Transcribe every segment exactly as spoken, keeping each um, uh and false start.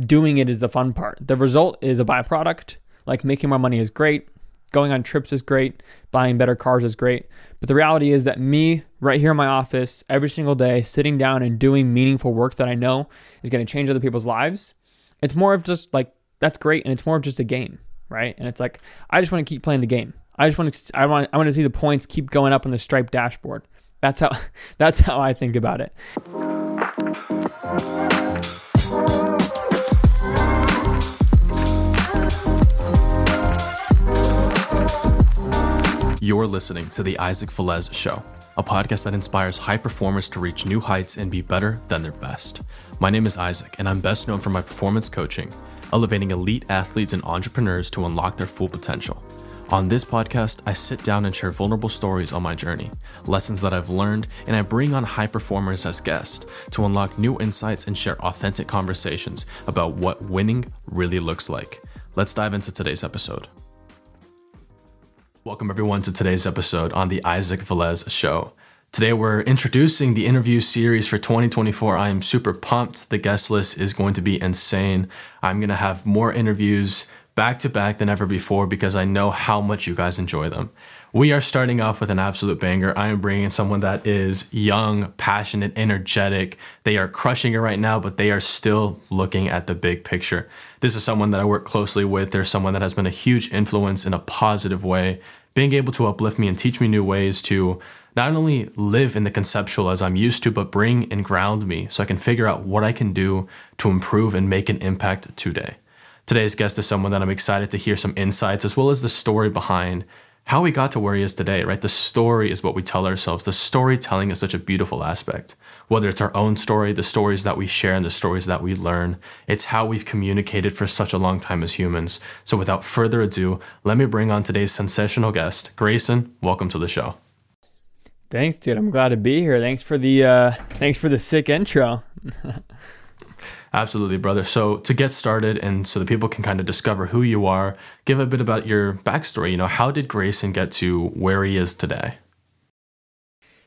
doing it is the fun part. The result is a byproduct. Like making more money is great. Going on trips is great. Buying better cars is great. But the reality is that me right here in my office every single day, sitting down and doing meaningful work that I know is going to change other people's lives. It's more of just like, that's great. And it's more of just a game, right? And it's like, I just want to keep playing the game. I just want to, I want, I want to see the points keep going up on the Stripe dashboard. That's how, that's how I think about it. You're listening to The Isaac Velez Show, a podcast that inspires high performers to reach new heights and be better than their best. My name is Isaac, and I'm best known for my performance coaching, elevating elite athletes and entrepreneurs to unlock their full potential. On this podcast, I sit down and share vulnerable stories on my journey, lessons that I've learned, and I bring on high performers as guests to unlock new insights and share authentic conversations about what winning really looks like. Let's dive into today's episode. Welcome everyone to today's episode on the Isaac Velez Show. Today we're introducing the interview series for twenty twenty-four. I am super pumped. The guest list is going to be insane. I'm going to have more interviews back to back than ever before because I know how much you guys enjoy them. We are starting off with an absolute banger. I am bringing in someone that is young, passionate, energetic. They are crushing it right now, but they are still looking at the big picture. This is someone that I work closely with. They're someone that has been a huge influence in a positive way, being able to uplift me and teach me new ways to not only live in the conceptual as I'm used to, but bring and ground me so I can figure out what I can do to improve and make an impact today. Today's guest is someone that I'm excited to hear some insights as well as the story behind how we got to where he is today, right? The story is what we tell ourselves. The storytelling is such a beautiful aspect. Whether it's our own story, the stories that we share, and the stories that we learn, it's how we've communicated for such a long time as humans. So without further ado, let me bring on today's sensational guest, Grayson. Welcome to the show. Thanks, dude. I'm glad to be here. Thanks for the uh, thanks for the sick intro. Absolutely, brother. So to get started and so that people can kind of discover who you are, give a bit about your backstory. You know, how did Grayson get to where he is today?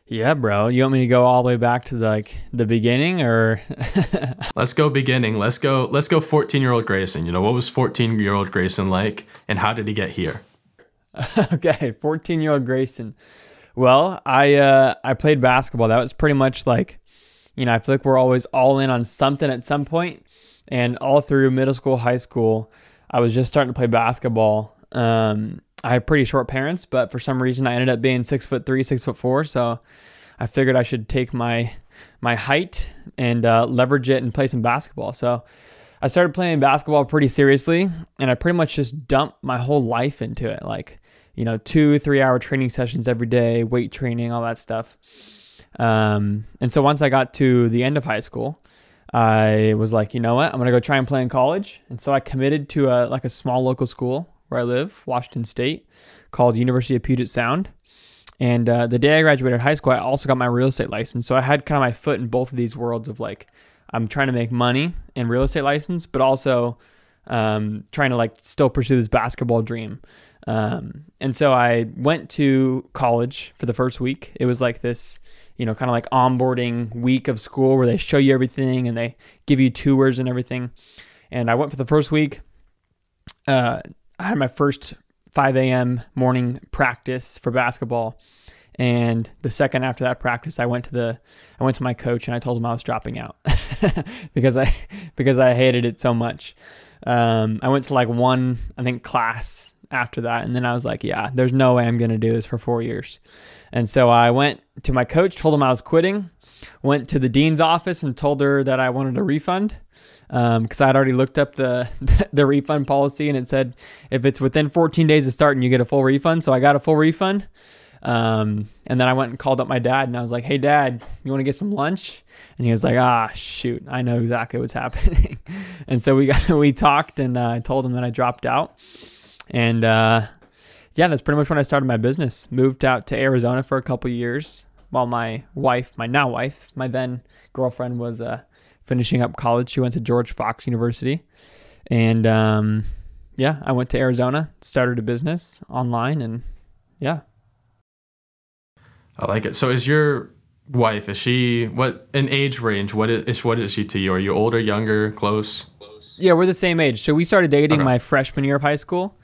Yeah, bro. You want me to go all the way back to the, like the beginning or? Let's go beginning. Let's go. Let's go fourteen year old Grayson. You know, what was fourteen year old Grayson like and how did he get here? Okay. fourteen year old Grayson. Well, I, uh, I played basketball. That was pretty much like, you know, I feel like we're always all in on something at some point. And all through middle school, high school, I was just starting to play basketball. Um, I have pretty short parents, but for some reason I ended up being six foot three, six foot four. So I figured I should take my my height and uh, leverage it and play some basketball. So I started playing basketball pretty seriously, and I pretty much just dumped my whole life into it. Like, you know, two, three hour training sessions every day, weight training, all that stuff. Um, and so once I got to the end of high school, I was like, you know what, I'm going to go try and play in college. And so I committed to a, like a small local school where I live, Washington State, called University of Puget Sound. And, uh, the day I graduated high school, I also got my real estate license. So I had kind of my foot in both of these worlds of like, I'm trying to make money and real estate license, but also, um, trying to like still pursue this basketball dream. Um, and so I went to college for the first week. It was like this, you know, kind of like onboarding week of school where they show you everything and they give you tours and everything. And I went for the first week. Uh, I had my first five a.m. morning practice for basketball. And the second after that practice, I went to the, I went to my coach and I told him I was dropping out because I, because I hated it so much. Um, I went to like one, I think class after that. And then I was like, yeah, there's no way I'm going to do this for four years. And so I went to my coach, told him I was quitting, went to the dean's office and told her that I wanted a refund because um, I had already looked up the, the refund policy and it said if it's within fourteen days of starting, you get a full refund. So I got a full refund. Um, and then I went and called up my dad and I was like, hey, Dad, you want to get some lunch? And he was like, ah, shoot, I know exactly what's happening. And so we got, we talked and uh, I told him that I dropped out. And, uh, yeah, that's pretty much when I started my business. Moved out to Arizona for a couple years while my wife, my now wife, my then girlfriend was, uh, finishing up college. She went to George Fox University and, um, yeah, I went to Arizona, started a business online and yeah. I like it. So is your wife, is she, what an age range? What is, what is she to you? Are you older, younger, close? Close. Yeah, we're the same age. So we started dating okay. my freshman year of high school.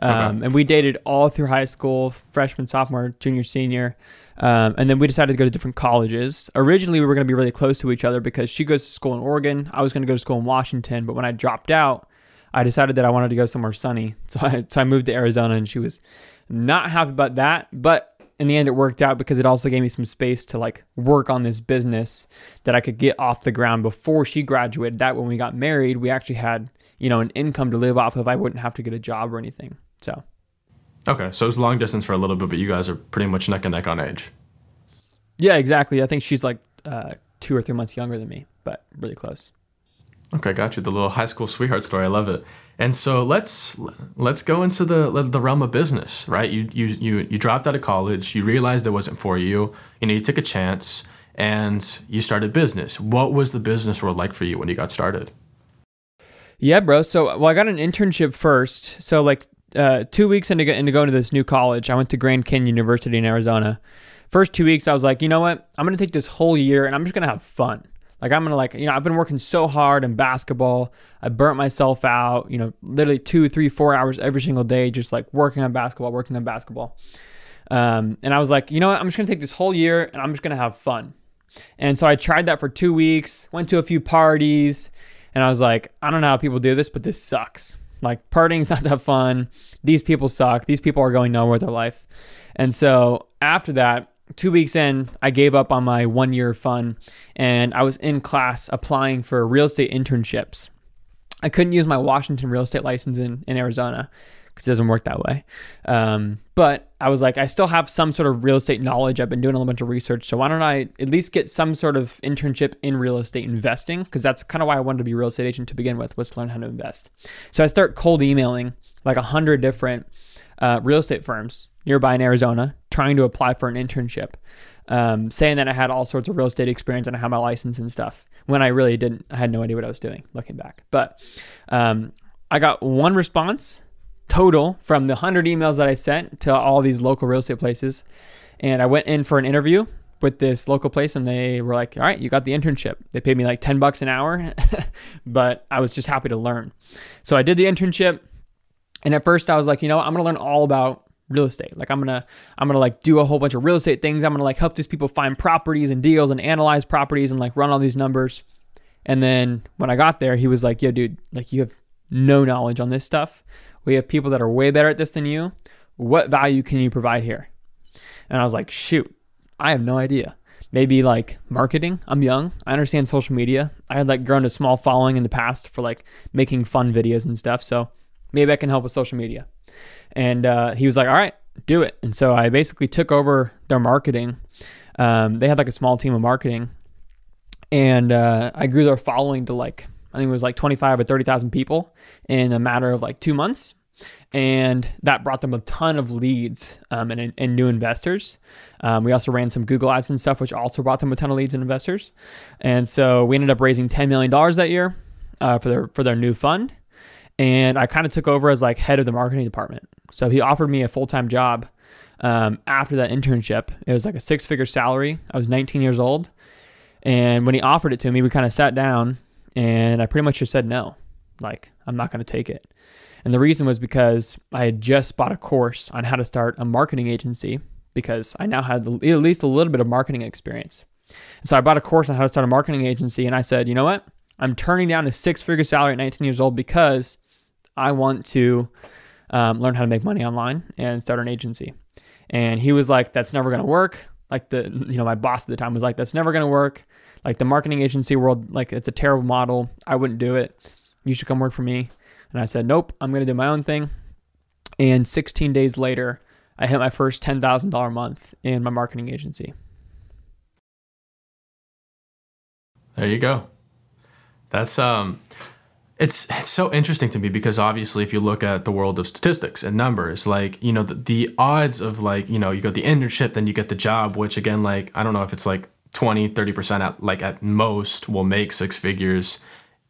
Um, okay. And we dated all through high school, freshman, sophomore, junior, senior. Um, and then we decided to go to different colleges. Originally, we were going to be really close to each other because she goes to school in Oregon. I was going to go to school in Washington. But when I dropped out, I decided that I wanted to go somewhere sunny. So I, so I moved to Arizona, and she was not happy about that. But in the end, it worked out because it also gave me some space to like work on this business that I could get off the ground before she graduated. That when we got married, we actually had, you know, an income to live off of. I wouldn't have to get a job or anything. So. Okay. So it was long distance for a little bit, but you guys are pretty much neck and neck on age. Yeah, exactly. I think she's like uh, two or three months younger than me, but really close. Okay. Got you. The little high school sweetheart story. I love it. And so let's let's go into the the realm of business, right? You you you you dropped out of college. You realized it wasn't for you. You know, you took a chance and you started business. What was the business world like for you when you got started? Yeah, bro. So, well, I got an internship first. So, like uh, two weeks into into going to this new college, I went to Grand Canyon University in Arizona. First two weeks, I was like, you know what? I'm gonna take this whole year and I'm just gonna have fun. Like, I'm going to like, you know, I've been working so hard in basketball. I burnt myself out, you know, literally two, three, four hours every single day, just like working on basketball, working on basketball. Um, and I was like, you know what, I'm just going to take this whole year and I'm just going to have fun. And so I tried that for two weeks, went to a few parties, and I was like, I don't know how people do this, but this sucks. Like, partying's not that fun. These people suck. These people are going nowhere with their life. And so after that, two weeks in, I gave up on my one year of fun, and I was in class applying for real estate internships. I couldn't use my Washington real estate license in, in Arizona because it doesn't work that way. Um, but I was like, I still have some sort of real estate knowledge. I've been doing a bunch of research. So why don't I at least get some sort of internship in real estate investing? Because that's kind of why I wanted to be a real estate agent to begin with, was to learn how to invest. So I start cold emailing like a hundred different uh, real estate firms nearby in Arizona, trying to apply for an internship, um, saying that I had all sorts of real estate experience and I had my license and stuff, when I really didn't. I had no idea what I was doing looking back. But um, I got one response total from the hundred emails that I sent to all these local real estate places. And I went in for an interview with this local place, and they were like, all right, you got the internship. They paid me like ten bucks an hour, but I was just happy to learn. So I did the internship. And at first I was like, you know, I'm going to learn all about real estate. Like, I'm going to, I'm going to like do a whole bunch of real estate things. I'm going to like help these people find properties and deals and analyze properties and like run all these numbers. And then when I got there, he was like, yo, dude, like, you have no knowledge on this stuff. We have people that are way better at this than you. What value can you provide here? And I was like, shoot, I have no idea. Maybe like marketing. I'm young. I understand social media. I had like grown a small following in the past for like making fun videos and stuff. So maybe I can help with social media. And uh, he was like, all right, do it. And so I basically took over their marketing. Um, they had like a small team of marketing. And uh, I grew their following to like, I think it was like twenty-five or thirty thousand people in a matter of like two months. And that brought them a ton of leads um, and, and new investors. Um, we also ran some Google ads and stuff, which also brought them a ton of leads and investors. And so we ended up raising ten million dollars that year uh, for their for their new fund. And I kind of took over as like head of the marketing department. So he offered me a full-time job um, after that internship. It was like a six-figure salary. I was nineteen years old. And when he offered it to me, we kind of sat down, and I pretty much just said no. Like, I'm not going to take it. And the reason was because I had just bought a course on how to start a marketing agency, because I now had at least a little bit of marketing experience. And so I bought a course on how to start a marketing agency, and I said, you know what? I'm turning down a six-figure salary at nineteen years old because I want to um, learn how to make money online and start an agency. And he was like, that's never going to work. Like, the, you know, my boss at the time was like, that's never going to work. Like, the marketing agency world, like, it's a terrible model. I wouldn't do it. You should come work for me. And I said, nope, I'm going to do my own thing. And sixteen days later, I hit my first ten thousand dollars a month in my marketing agency. There you go. That's, um, It's it's so interesting to me, because obviously if you look at the world of statistics and numbers, like, you know, the, the odds of like, you know, you got the internship, then you get the job, which again, like, I don't know if it's like twenty, thirty percent at, like at most will make six figures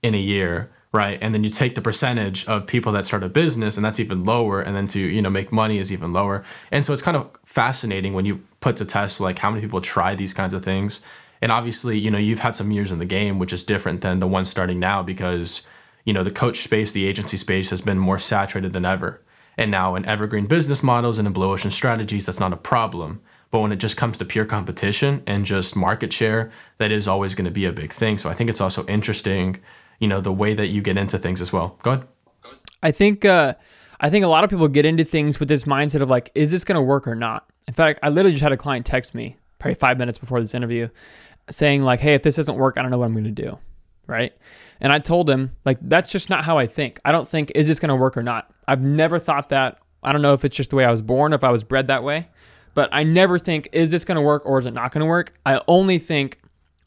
in a year, right? And then you take the percentage of people that start a business, and that's even lower. And then to, you know, make money is even lower. And so it's kind of fascinating when you put to test like how many people try these kinds of things. And obviously, you know, you've had some years in the game, which is different than the one starting now, because you know, the coach space, the agency space has been more saturated than ever. And now in evergreen business models and in blue ocean strategies, that's not a problem. But when it just comes to pure competition and just market share, that is always going to be a big thing. So I think it's also interesting, you know, the way that you get into things as well. Go ahead. I think uh, I think a lot of people get into things with this mindset of like, is this going to work or not? In fact, I literally just had a client text me probably five minutes before this interview saying like, hey, if this doesn't work, I don't know what I'm going to do. Right. And I told him, like, that's just not how I think. I don't think, is this going to work or not? I've never thought that. I don't know if it's just the way I was born, if I was bred that way, but I never think, is this going to work or is it not going to work? I only think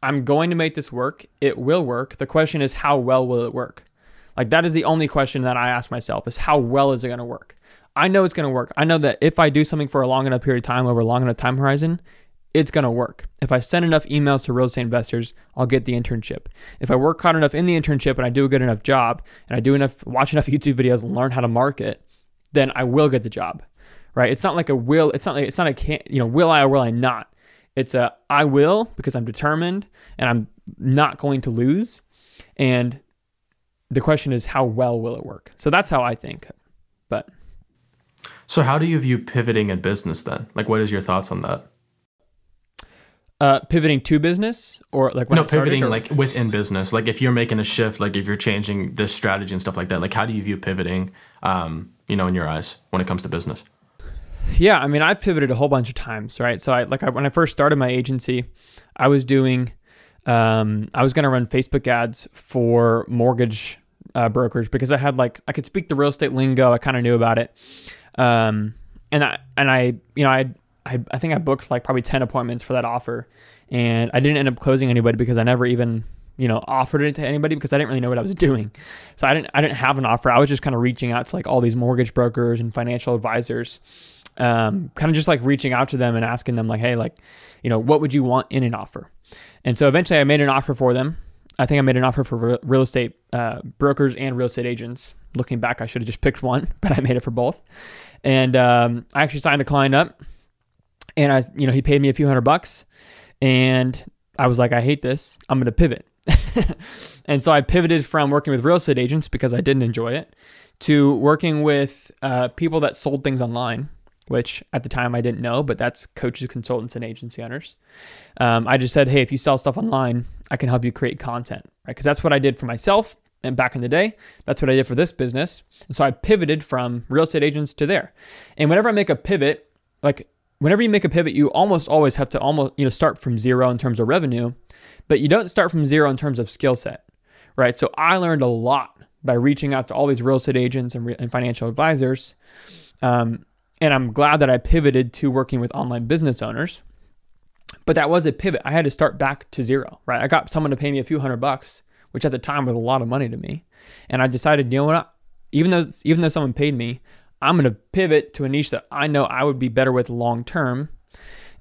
I'm going to make this work. It will work. The question is, how well will it work? Like, that is the only question that I ask myself is, how well is it going to work? I know it's going to work. I know that if I do something for a long enough period of time over a long enough time horizon, it's going to work. If I send enough emails to real estate investors, I'll get the internship. If I work hard enough in the internship and I do a good enough job and I do enough, watch enough YouTube videos and learn how to market, then I will get the job, right? It's not like a will, it's not like, it's not a can't, you know, will I or will I not? It's a, I will, because I'm determined and I'm not going to lose. And the question is, how well will it work? So that's how I think, but. So how do you view pivoting in business then? Like, what is your thoughts on that? Uh, pivoting to business or like when no I started, pivoting or? Like within business, like if you're making a shift, like if you're changing this strategy and stuff like that, like how do you view pivoting, um, you know, in your eyes when it comes to business? Yeah, I mean, I've pivoted a whole bunch of times, right? So I like I, when I first started my agency, I was doing, um, I was going to run Facebook ads for mortgage uh, brokers because I had like I could speak the real estate lingo, I kind of knew about it, um, and I and I you know I. I, I think I booked like probably ten appointments for that offer, and I didn't end up closing anybody because I never even, you know, offered it to anybody because I didn't really know what I was doing. So I didn't, I didn't have an offer. I was just kind of reaching out to like all these mortgage brokers and financial advisors, um, kind of just like reaching out to them and asking them like, hey, like, you know, what would you want in an offer? And so eventually I made an offer for them. I think I made an offer for real estate uh, brokers and real estate agents. Looking back, I should have just picked one, but I made it for both. And um, I actually signed a client up. And I, you know, he paid me a few hundred bucks and I was like, I hate this. I'm going to pivot. And so I pivoted from working with real estate agents because I didn't enjoy it to working with uh, people that sold things online, which at the time I didn't know, but that's coaches, consultants, and agency owners. Um, I just said, hey, if you sell stuff online, I can help you create content, right? Because that's what I did for myself. And back in the day, that's what I did for this business. And so I pivoted from real estate agents to there. And whenever I make a pivot, like, whenever you make a pivot, you almost always have to almost, you know, start from zero in terms of revenue, but you don't start from zero in terms of skill set, right? So I learned a lot by reaching out to all these real estate agents and, re- and financial advisors. Um, and I'm glad that I pivoted to working with online business owners, but that was a pivot. I had to start back to zero, right? I got someone to pay me a few hundred bucks, which at the time was a lot of money to me. And I decided, you know what, even though, even though someone paid me, I'm going to pivot to a niche that I know I would be better with long-term.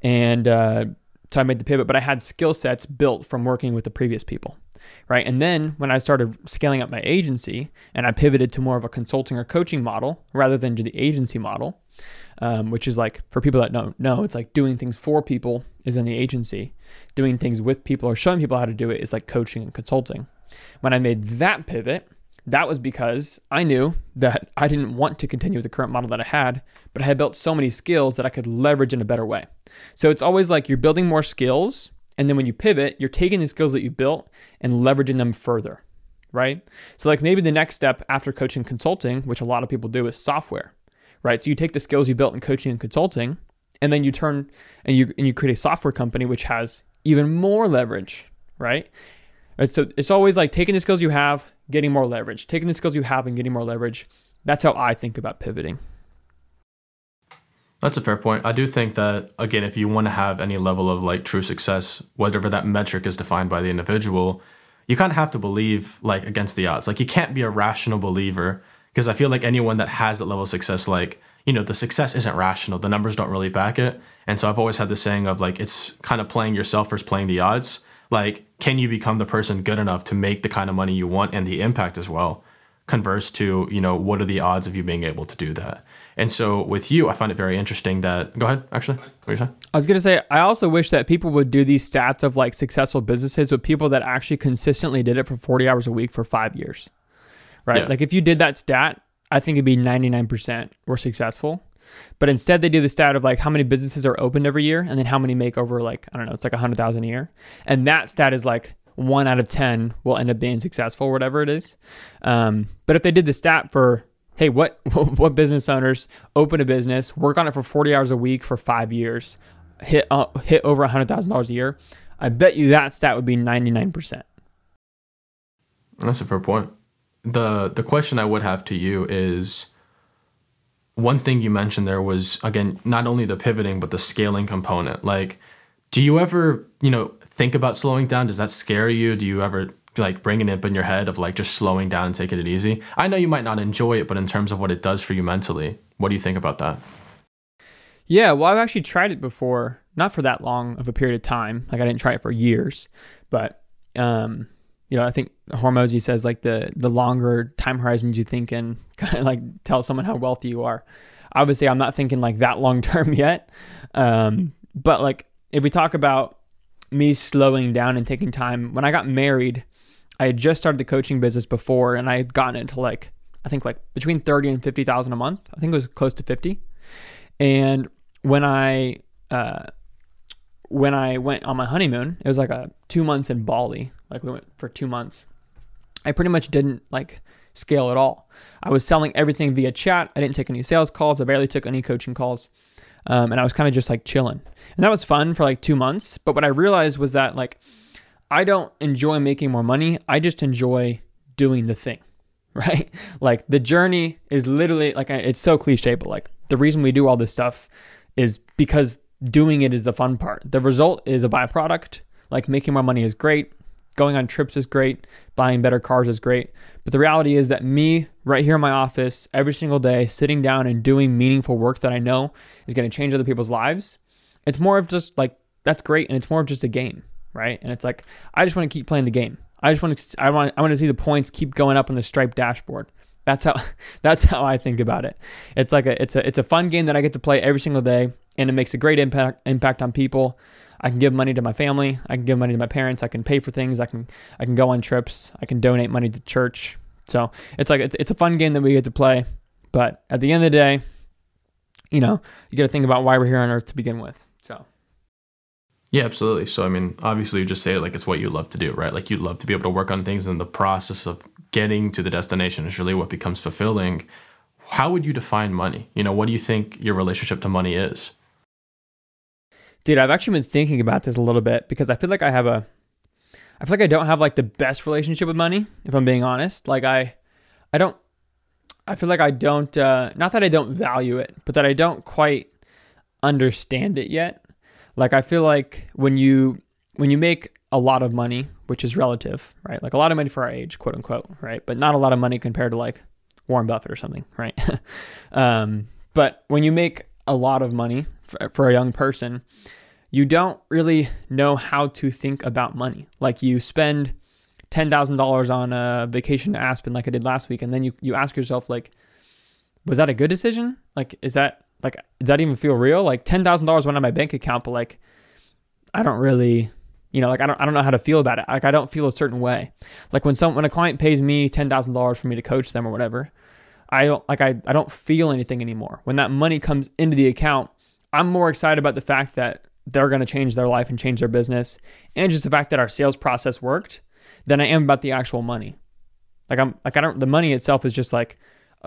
And uh, so I made the pivot, but I had skill sets built from working with the previous people, right? And then when I started scaling up my agency and I pivoted to more of a consulting or coaching model rather than to the agency model, um, which is like, for people that don't know, it's like doing things for people is in the agency. Doing things with people or showing people how to do it is like coaching and consulting. When I made that pivot, that was because I knew that I didn't want to continue with the current model that I had, but I had built so many skills that I could leverage in a better way. So it's always like you're building more skills, and then when you pivot, you're taking the skills that you built and leveraging them further, right? So like maybe the next step after coaching and consulting, which a lot of people do, is software, right? So you take the skills you built in coaching and consulting, and then you turn and you and you create a software company which has even more leverage, right? So it's always like taking the skills you have, getting more leverage, taking the skills you have and getting more leverage. That's how I think about pivoting. That's a fair point. I do think that, again, if you want to have any level of like true success, whatever that metric is defined by the individual, you kind of have to believe like against the odds. Like you can't be a rational believer, because I feel like anyone that has that level of success, like, you know, the success isn't rational. The numbers don't really back it. And so I've always had the saying of like, it's kind of playing yourself versus playing the odds. Like, can you become the person good enough to make the kind of money you want and the impact as well? Converse to, you know, what are the odds of you being able to do that? And so with you, I find it very interesting that, go ahead, actually, what were you saying? I was going to say, I also wish that people would do these stats of like successful businesses with people that actually consistently did it for forty hours a week for five years, right? Yeah. Like if you did that stat, I think it'd be ninety-nine percent were successful. But instead they do the stat of like how many businesses are opened every year and then how many make over like, I don't know, it's like one hundred thousand a year. And that stat is like one out of ten will end up being successful, whatever it is. Um, but if they did the stat for, hey, what what business owners open a business, work on it for forty hours a week for five years, hit uh, hit over one hundred thousand dollars a year, I bet you that stat would be ninety-nine percent. That's a fair point. The the question I would have to you is, one thing you mentioned there was, again, not only the pivoting, but the scaling component. Like, do you ever, you know, think about slowing down? Does that scare you? Do you ever like bring it up in your head of like just slowing down and taking it easy? I know you might not enjoy it, but in terms of what it does for you mentally, what do you think about that? Yeah, well, I've actually tried it before, not for that long of a period of time. Like I didn't try it for years, but, um, you know, I think Hormozy says like the, the longer time horizons you think in kind of like tell someone how wealthy you are. Obviously I'm not thinking like that long term yet. Um, but like if we talk about me slowing down and taking time, when I got married, I had just started the coaching business before and I had gotten into like, I think like between thirty and fifty thousand a month. I think it was close to fifty. And when I, uh, when I went on my honeymoon, it was like a two months in Bali. Like we went for two months. I pretty much didn't like scale at all. I was selling everything via chat. I didn't take any sales calls. I barely took any coaching calls. Um, and I was kind of just like chilling. And that was fun for like two months. But what I realized was that like, I don't enjoy making more money. I just enjoy doing the thing, right? Like the journey is literally like, it's so cliche, but like the reason we do all this stuff is because doing it is the fun part. The result is a byproduct. Like making more money is great. Going on trips is great. Buying better cars is great. But the reality is that me right here in my office every single day, sitting down and doing meaningful work that I know is going to change other people's lives. It's more of just like, that's great. And it's more of just a game, right? And it's like, I just want to keep playing the game. I just want to, I want, I want to see the points keep going up on the Stripe dashboard. That's how, that's how I think about it. It's like a, it's a, it's a fun game that I get to play every single day. And it makes a great impact impact on people. I can give money to my family. I can give money to my parents. I can pay for things. I can I can go on trips. I can donate money to church. So it's like it's, it's a fun game that we get to play. But at the end of the day, you know, you got to think about why we're here on Earth to begin with. So yeah, absolutely. So I mean, obviously, you just say it like it's what you love to do, right? Like you love to be able to work on things, and the process of getting to the destination is really what becomes fulfilling. How would you define money? You know, what do you think your relationship to money is? Dude, I've actually been thinking about this a little bit because I feel like I have a, I feel like I don't have like the best relationship with money, if I'm being honest. Like I, I don't, I feel like I don't, uh, not that I don't value it, but that I don't quite understand it yet. Like I feel like when you, when you make a lot of money, which is relative, right? Like a lot of money for our age, quote unquote, right? But not a lot of money compared to like Warren Buffett or something, right? um, but when you make a lot of money, for a young person, you don't really know how to think about money. Like you spend ten thousand dollars on a vacation to Aspen like I did last week. And then you, you ask yourself like, was that a good decision? Like, is that like, does that even feel real? Like ten thousand dollars went on my bank account, but like, I don't really, you know, like, I don't, I don't know how to feel about it. Like, I don't feel a certain way. Like when some, when a client pays me ten thousand dollars for me to coach them or whatever, I don't like, I, I don't feel anything anymore. When that money comes into the account, I'm more excited about the fact that they're going to change their life and change their business and just the fact that our sales process worked than I am about the actual money. Like I'm like, I don't, the money itself is just like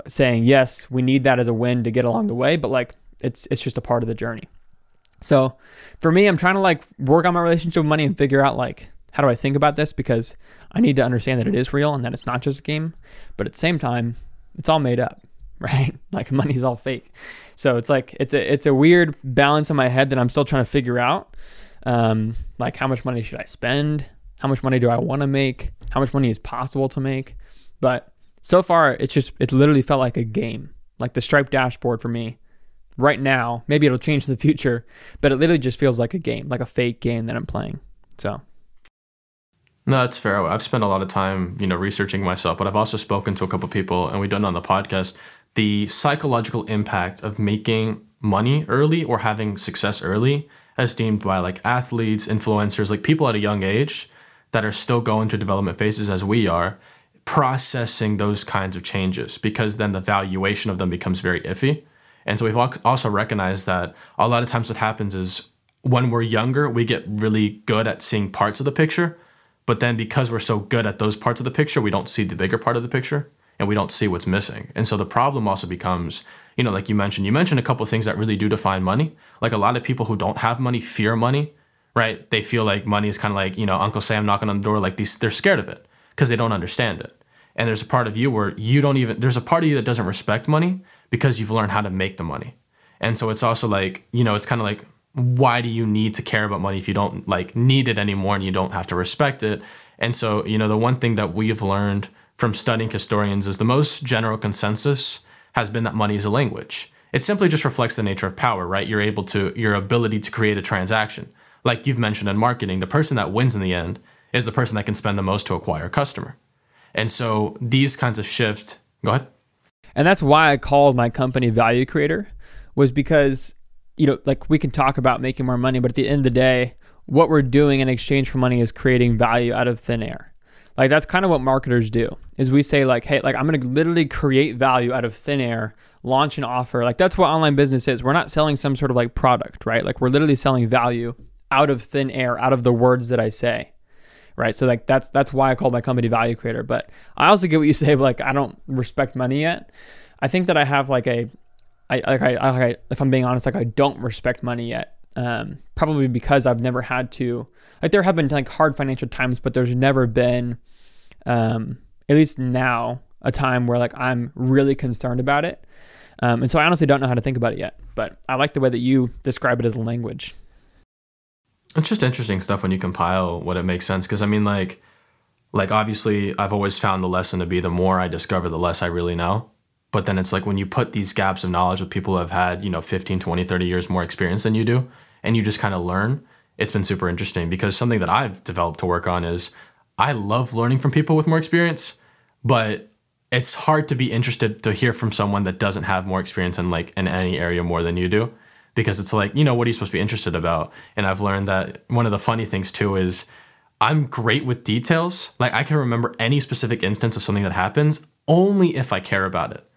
saying, yes, we need that as a win to get along the way, but like, it's, it's just a part of the journey. So for me, I'm trying to like work on my relationship with money and figure out like, how do I think about this? Because I need to understand that it is real and that it's not just a game, but at the same time, it's all made up, right? Like money's all fake. So it's like, it's a, it's a weird balance in my head that I'm still trying to figure out. Um, like how much money should I spend? How much money do I want to make? How much money is possible to make? But so far it's just, it literally felt like a game, like the Stripe dashboard for me right now, maybe it'll change in the future, but it literally just feels like a game, like a fake game that I'm playing. So. No, that's fair. I've spent a lot of time, you know, researching myself, but I've also spoken to a couple of people and we've done it on the podcast, the psychological impact of making money early or having success early as deemed by like athletes, influencers, like people at a young age that are still going through development phases as we are. processing those kinds of changes, because then the valuation of them becomes very iffy. And so we've also recognized that a lot of times what happens is when we're younger, we get really good at seeing parts of the picture. But then because we're so good at those parts of the picture, we don't see the bigger part of the picture and we don't see what's missing. And so the problem also becomes, you know, like you mentioned, you mentioned a couple of things that really do define money. Like a lot of people who don't have money fear money, right? They feel like money is kind of like, you know, Uncle Sam knocking on the door, like these, they're scared of it because they don't understand it. And there's a part of you where you don't even, there's a part of you that doesn't respect money because you've learned how to make the money. And so it's also like, you know, it's kind of like, why do you need to care about money if you don't like need it anymore and you don't have to respect it? And so, you know, the one thing that we've learned from studying historians is the most general consensus has been that money is a language. It simply just reflects the nature of power, right? You're able to, your ability to create a transaction. Like you've mentioned in marketing, the person that wins in the end is the person that can spend the most to acquire a customer. And so these kinds of shifts, go ahead. And that's why I called my company Value Creator, was because, you know, like we can talk about making more money, but at the end of the day, what we're doing in exchange for money is creating value out of thin air. Like that's kind of what marketers do, is we say like, hey, like I'm going to literally create value out of thin air, launch an offer. Like that's what online business is. We're not selling some sort of like product, right? Like we're literally selling value out of thin air, out of the words that I say. Right. So like that's that's why I called my company Value Creator. But I also get what you say, but like I don't respect money yet. I think that I have like a, I like I, I if I'm being honest, like I don't respect money yet. Um, probably because I've never had to, like there have been like hard financial times, but there's never been, um, at least now, a time where like I'm really concerned about it. Um, and so I honestly don't know how to think about it yet. But I like the way that you describe it as a language. It's just interesting stuff when you compile what it makes sense. Cause I mean, like, like obviously I've always found the lesson to be the more I discover, the less I really know. But then it's like when you put these gaps of knowledge with people who have had, you know, fifteen, twenty, thirty years more experience than you do, and you just kind of learn, it's been super interesting. Because something that I've developed to work on is I love learning from people with more experience, but it's hard to be interested to hear from someone that doesn't have more experience in like in any area more than you do. Because it's like, you know, what are you supposed to be interested about? And I've learned that one of the funny things too is I'm great with details. Like I can remember any specific instance of something that happens only if I care about it.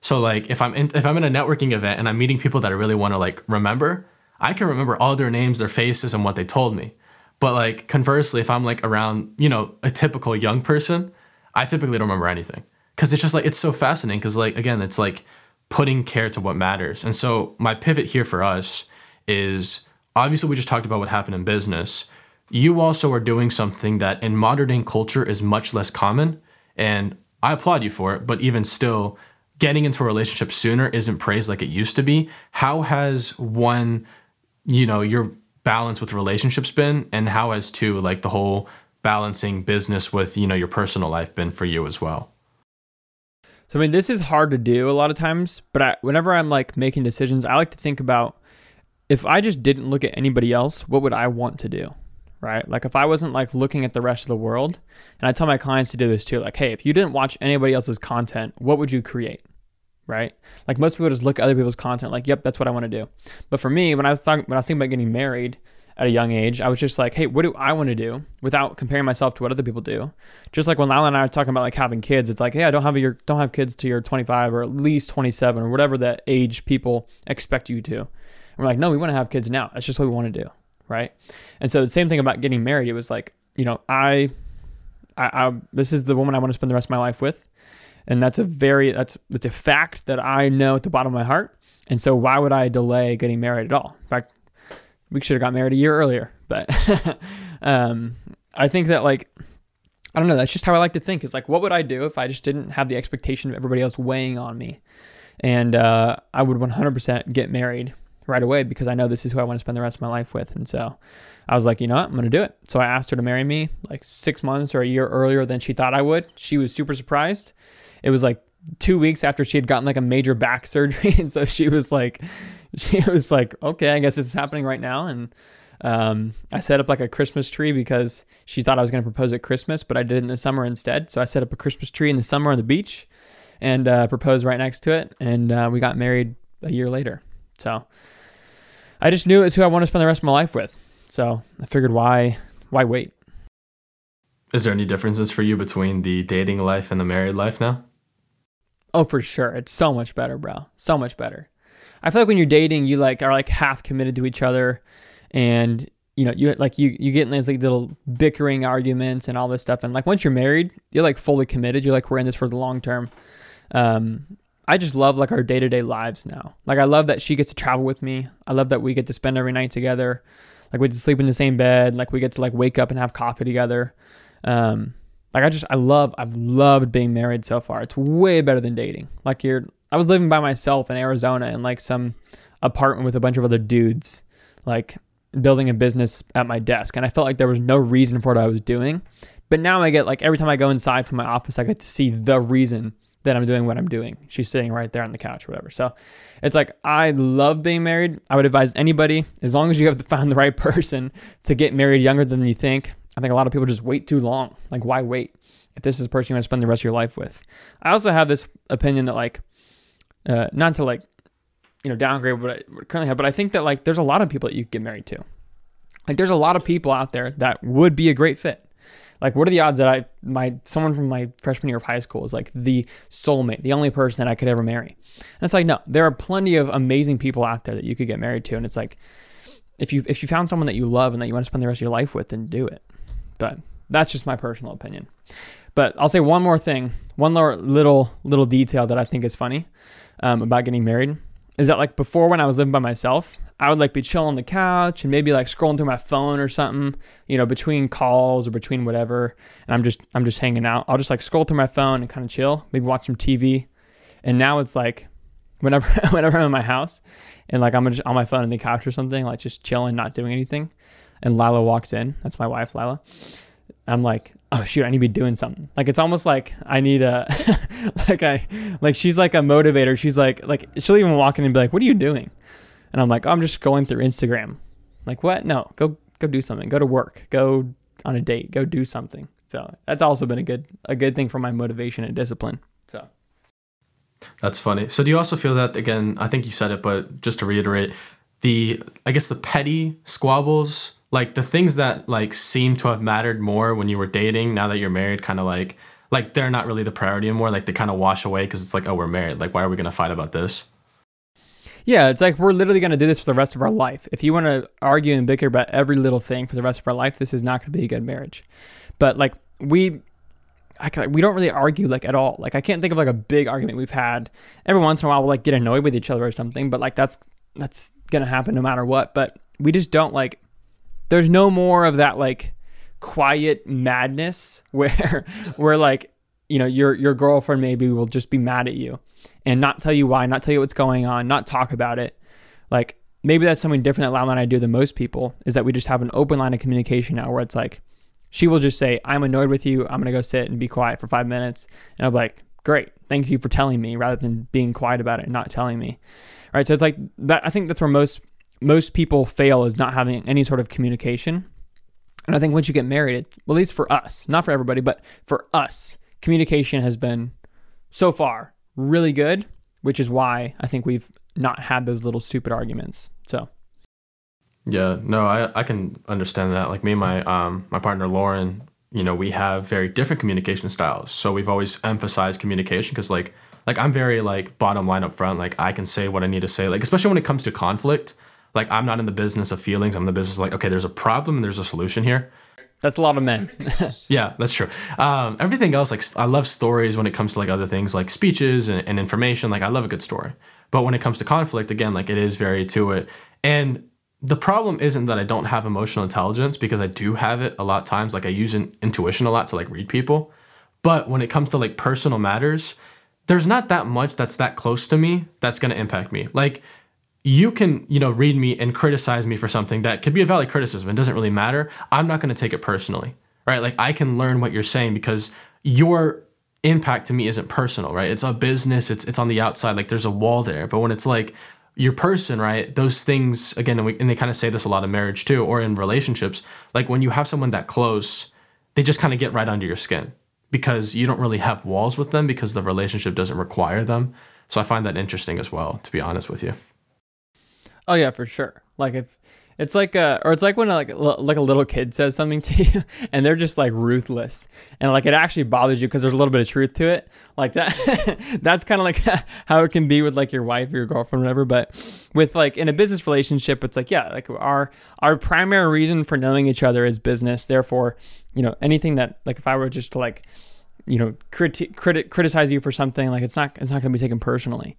So like if I'm in, if I'm in a networking event and I'm meeting people that I really want to like remember, I can remember all their names, their faces, and what they told me. But like conversely, if I'm like around, you know, a typical young person, I typically don't remember anything. Cause it's just like, it's so fascinating. Cause like, again, it's like, putting care to what matters. And so my pivot here for us is, obviously we just talked about what happened in business. You also are doing something that in modern day culture is much less common. And I applaud you for it, but even still, getting into a relationship sooner isn't praised like it used to be. How has one, you know, your balance with relationships been? And how has two, like the whole balancing business with, you know, your personal life been for you as well? So, I mean, this is hard to do a lot of times, but I, whenever I'm like making decisions, I like to think about, if I just didn't look at anybody else, what would I want to do, right? Like if I wasn't like looking at the rest of the world, and I tell my clients to do this too, like, hey, if you didn't watch anybody else's content, what would you create, right? Like most people just look at other people's content like, yep, that's what I want to do. But for me, when I was talking, when I was thinking about getting married at a young age, I was just like, hey, what do I want to do without comparing myself to what other people do? Just like when Lila and I are talking about like having kids, it's like, hey, I don't have your don't have kids till you're twenty-five or at least twenty-seven or whatever that age people expect you to. And we're like, no, we want to have kids now. That's just what we want to do, right? And so the same thing about getting married. It was like, you know, I, I, I this is the woman I want to spend the rest of my life with, and that's a very that's that's a fact that I know at the bottom of my heart. And so why would I delay getting married at all? In fact, we should have got married a year earlier, but um, I think that like, I don't know, that's just how I like to think, is like, what would I do if I just didn't have the expectation of everybody else weighing on me? And uh, I would one hundred percent get married right away because I know this is who I want to spend the rest of my life with. And so I was like, you know what, I'm going to do it. So I asked her to marry me like six months or a year earlier than she thought I would. She was super surprised. It was like two weeks after she had gotten like a major back surgery. And so she was like, she was like, okay, I guess this is happening right now. And um, I set up like a Christmas tree because she thought I was going to propose at Christmas, but I did it in the summer instead. So I set up a Christmas tree in the summer on the beach and uh, proposed right next to it. And uh, we got married a year later. So I just knew it was who I want to spend the rest of my life with. So I figured why, why wait? Is there any differences for you between the dating life and the married life now? Oh, for sure. It's so much better, bro. So much better. I feel like when you're dating, you like are like half committed to each other, and you know, you like you you get in these like little bickering arguments and all this stuff. And like once you're married, you're like fully committed. You're like, we're in this for the long term. Um, I just love like our day-to-day lives now. Like I love that she gets to travel with me. I love that we get to spend every night together. Like we get to sleep in the same bed. Like we get to like wake up and have coffee together. Um, like I just, I love, I've loved being married so far. It's way better than dating. Like you're, I was living by myself in Arizona in like some apartment with a bunch of other dudes, like building a business at my desk. And I felt like there was no reason for what I was doing. But now I get like, every time I go inside from my office, I get to see the reason that I'm doing what I'm doing. She's sitting right there on the couch or whatever. So it's like, I love being married. I would advise anybody, as long as you have found the right person, to get married younger than you think. I think a lot of people just wait too long. Like, why wait? If this is the person you want to spend the rest of your life with. I also have this opinion that like, uh, not to like, you know, downgrade what I currently have, but I think that like, there's a lot of people that you get married to. Like there's a lot of people out there that would be a great fit. Like, what are the odds that I, my, someone from my freshman year of high school is like the soulmate, the only person that I could ever marry. And it's like, no, there are plenty of amazing people out there that you could get married to. And it's like, if you, if you found someone that you love and that you want to spend the rest of your life with, then do it. But that's just my personal opinion. But I'll say one more thing, one little little detail that I think is funny um, about getting married is that like before when I was living by myself, I would like be chilling on the couch and maybe like scrolling through my phone or something, you know, between calls or between whatever. And I'm just I'm just hanging out. I'll just like scroll through my phone and kind of chill, maybe watch some T V. And now it's like whenever whenever I'm in my house and like I'm just on my phone on the couch or something, like just chilling, not doing anything. And Lila walks in. That's my wife, Lila. I'm like, oh shoot, I need to be doing something. Like it's almost like I need a, like I, like she's like a motivator. She's like, like she'll even walk in and be like, what are you doing? And I'm like, oh, I'm just going through Instagram. I'm like what? No, go go do something. Go to work. Go on a date. Go do something. So that's also been a good a good thing for my motivation and discipline. So. That's funny. So do you also feel that again? I think you said it, but just to reiterate, the I guess the petty squabbles. Like the things that like seem to have mattered more when you were dating, now that you're married, kind of like, like they're not really the priority anymore. Like they kind of wash away because it's like, oh, we're married. Like, why are we going to fight about this? Yeah, it's like, we're literally going to do this for the rest of our life. If you want to argue and bicker about every little thing for the rest of our life, this is not going to be a good marriage. But like we, I can, we don't really argue like at all. Like I can't think of like a big argument we've had. Every once in a while, we'll like get annoyed with each other or something. But like that's, that's going to happen no matter what. But we just don't like, there's no more of that like quiet madness where where like, you know, your your girlfriend maybe will just be mad at you and not tell you why, not tell you what's going on, not talk about it. Like maybe that's something different that Lila and I do than most people is that we just have an open line of communication now where it's like, she will just say, I'm annoyed with you. I'm going to go sit and be quiet for five minutes. And I'll be like, great. Thank you for telling me rather than being quiet about it and not telling me. All right. So it's like that. I think that's where most Most people fail is not having any sort of communication. And I think once you get married, it, well, at least for us, not for everybody, but for us, communication has been so far really good, which is why I think we've not had those little stupid arguments. So. Yeah, no, I, I can understand that. Like me and my, um, my partner, Lauren, you know, we have very different communication styles. So we've always emphasized communication because like, like I'm very like bottom line up front. Like I can say what I need to say, like, especially when it comes to conflict. Like, I'm not in the business of feelings. I'm in the business of like, okay, there's a problem and there's a solution here. That's a lot of men. Yeah, that's true. Um, everything else, like, I love stories when it comes to, like, other things, like speeches and, and information. Like, I love a good story. But when it comes to conflict, again, like, it is very to it. And the problem isn't that I don't have emotional intelligence because I do have it a lot of times. Like, I use an intuition a lot to, like, read people. But when it comes to, like, personal matters, there's not that much that's that close to me that's going to impact me. Like, you can, you know, read me and criticize me for something that could be a valid criticism. It doesn't really matter. I'm not going to take it personally, right? Like I can learn what you're saying because your impact to me isn't personal, right? It's a business. It's it's on the outside. Like there's a wall there. But when it's like your person, right? Those things, again, and, we, and they kind of say this a lot in marriage too, or in relationships, like when you have someone that close, they just kind of get right under your skin because you don't really have walls with them because the relationship doesn't require them. So I find that interesting as well, to be honest with you. Oh yeah, for sure. Like if It's like a, or it's like when a, like like a little kid says something to you, and they're just like ruthless, and like it actually bothers you because there's a little bit of truth to it. Like that, that's kind of like how it can be with like your wife or your girlfriend, or whatever. But with like in a business relationship, it's like yeah, like our our primary reason for knowing each other is business. Therefore, you know, anything that like if I were just to like, you know, criti- criti- criticize you for something, like it's not, it's not going to be taken personally.